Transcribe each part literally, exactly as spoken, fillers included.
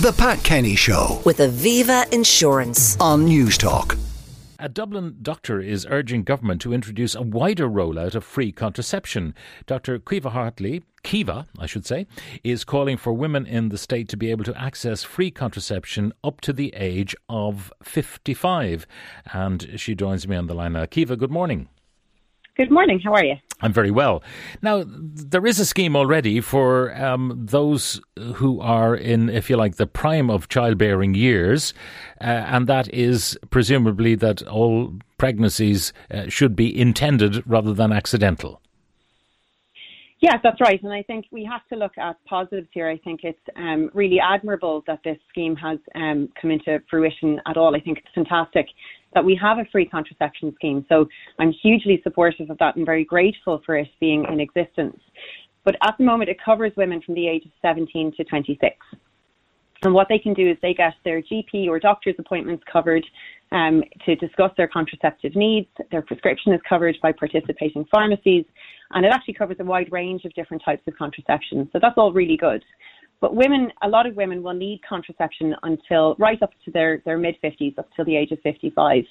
The Pat Kenny Show with Aviva Insurance on News Talk. A Dublin doctor is urging government to introduce a wider rollout of free contraception. Dr Caoimhe Hartley, Kiva, I should say, is calling for women in the state to be able to access free contraception up to the age of fifty-five. And she joins me on the line now. Kiva, good morning. Good morning. How are you? I'm very well. Now, there is a scheme already for um, those who are in, if you like, the prime of childbearing years, uh, and that is presumably that all pregnancies uh, should be intended rather than accidental. Yes, that's right. And I think we have to look at positives here. I think it's um, really admirable that this scheme has um, come into fruition at all. I think it's fantastic that we have a free contraception scheme. So I'm hugely supportive of that and very grateful for it being in existence. But at the moment, it covers women from the age of seventeen to twenty-six. And what they can do is they get their G P or doctor's appointments covered um, to discuss their contraceptive needs. Their prescription is covered by participating pharmacies. And it actually covers a wide range of different types of contraception. So that's all really good. But women, a lot of women will need contraception until right up to their, their mid-fifties, up till the age of fifty-five.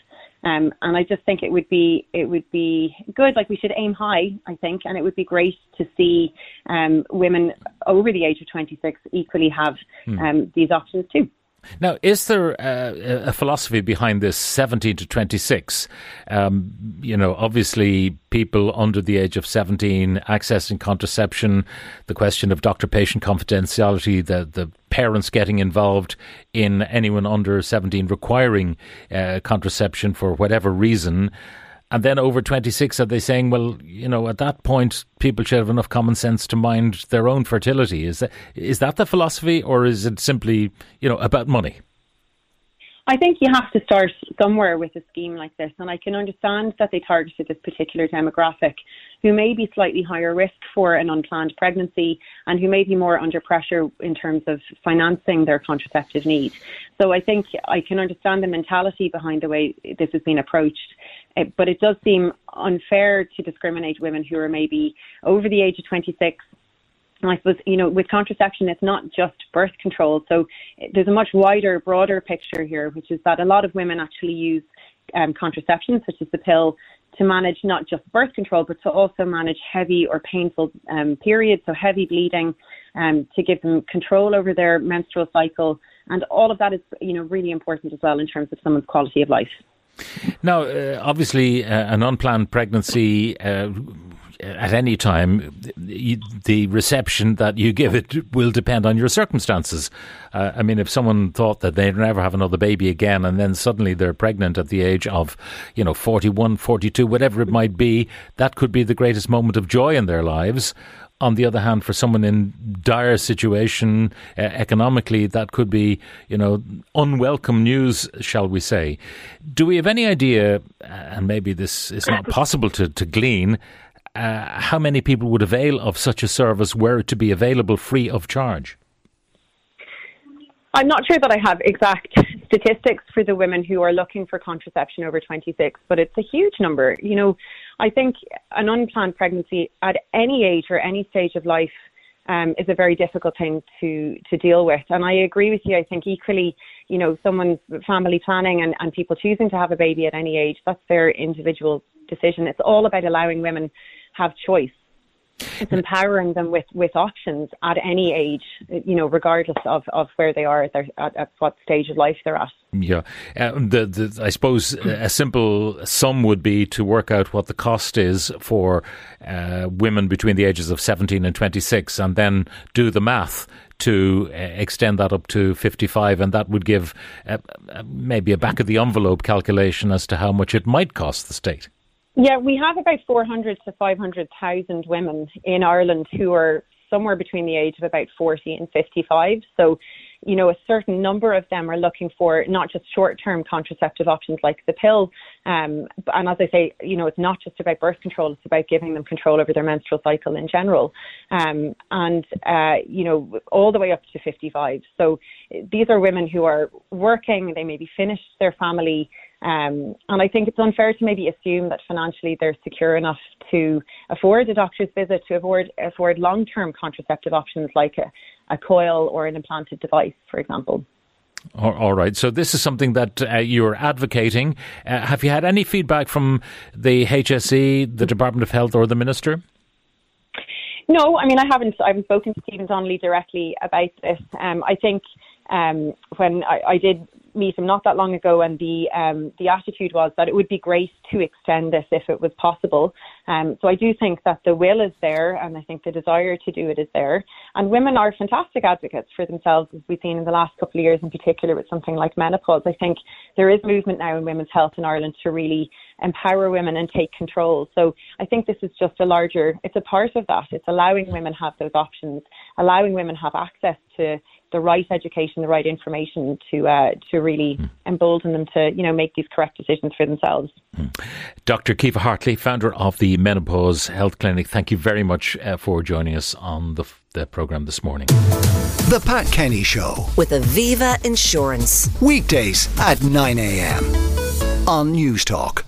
Um, and I just think it would be it would be good, like we should aim high, I think, and it would be great to see um, women over the age of twenty-six equally have hmm. um, these options too. Now, is there uh, a philosophy behind this seventeen to twenty-six? Um, you know, obviously, people under the age of seventeen accessing contraception, the question of doctor-patient confidentiality, the, the parents getting involved in anyone under seventeen requiring uh, contraception for whatever reason. And then over twenty-six, are they saying, well, you know, at that point, people should have enough common sense to mind their own fertility? Is that is that the philosophy, or is it simply, you know, about money? I think you have to start somewhere with a scheme like this. And I can understand that they targeted this particular demographic who may be slightly higher risk for an unplanned pregnancy and who may be more under pressure in terms of financing their contraceptive need. So I think I can understand the mentality behind the way this has been approached. But it does seem unfair to discriminate women who are maybe over the age of twenty-six. And I suppose, you know, with contraception, it's not just birth control. So there's a much wider, broader picture here, which is that a lot of women actually use um, contraception, such as the pill, to manage not just birth control, but to also manage heavy or painful um, periods, so heavy bleeding, um, to give them control over their menstrual cycle. And all of that is, you know, really important as well in terms of someone's quality of life. Now, uh, obviously, uh, an unplanned pregnancy... Uh, at any time, the reception that you give it will depend on your circumstances. Uh, I mean, if someone thought that they'd never have another baby again and then suddenly they're pregnant at the age of, you know, forty-one, forty-two, whatever it might be, that could be the greatest moment of joy in their lives. On the other hand, for someone in dire situation uh, economically, that could be, you know, unwelcome news, shall we say. Do we have any idea, and maybe this is not possible to, to glean, Uh, how many people would avail of such a service were it to be available free of charge? I'm not sure that I have exact statistics for the women who are looking for contraception over twenty-six, but it's a huge number. You know, I think an unplanned pregnancy at any age or any stage of life um, is a very difficult thing to, to deal with. And I agree with you. I think equally, you know, someone's family planning and, and people choosing to have a baby at any age, that's their individual decision. It's all about allowing women have choice. It's empowering them with, with options at any age, you know, regardless of, of where they are, at, their, at, at what stage of life they're at. Yeah. Um, the, the, I suppose a simple sum would be to work out what the cost is for uh, women between the ages of seventeen and twenty-six and then do the math to uh, extend that up to fifty-five, and that would give uh, maybe a back-of-the-envelope calculation as to how much it might cost the state. Yeah, we have about four hundred to five hundred thousand women in Ireland who are somewhere between the age of about forty and fifty-five. So, you know, a certain number of them are looking for not just short-term contraceptive options like the pill. Um, and as I say, you know, it's not just about birth control. It's about giving them control over their menstrual cycle in general. Um, and, uh, you know, all the way up to fifty-five. So these are women who are working. They maybe finished their family. Um, and I think it's unfair to maybe assume that financially they're secure enough to afford a doctor's visit, to afford, afford long-term contraceptive options like a, a coil or an implanted device, for example. All right. So this is something that uh, you're advocating. Uh, have you had any feedback from the H S E, the Department of Health or the Minister? No, I mean, I haven't. I haven't spoken to Stephen Donnelly directly about this. Um, I think um, when I, I did meet him not that long ago, and the um, the attitude was that it would be great to extend this if it was possible. Um, so I do think that the will is there, and I think the desire to do it is there. And women are fantastic advocates for themselves, as we've seen in the last couple of years, in particular with something like menopause. I think there is movement now in women's health in Ireland to really empower women and take control. So I think this is just a larger, it's a part of that. It's allowing women have those options, allowing women have access to the right education, the right information to uh, to really mm. embolden them to, you know, make these correct decisions for themselves. Mm. Doctor Caoimhe Hartley, founder of the Menopause Health Clinic, thank you very much uh, for joining us on the, the programme this morning. The Pat Kenny Show with Aviva Insurance. Weekdays at nine a.m. on News Talk.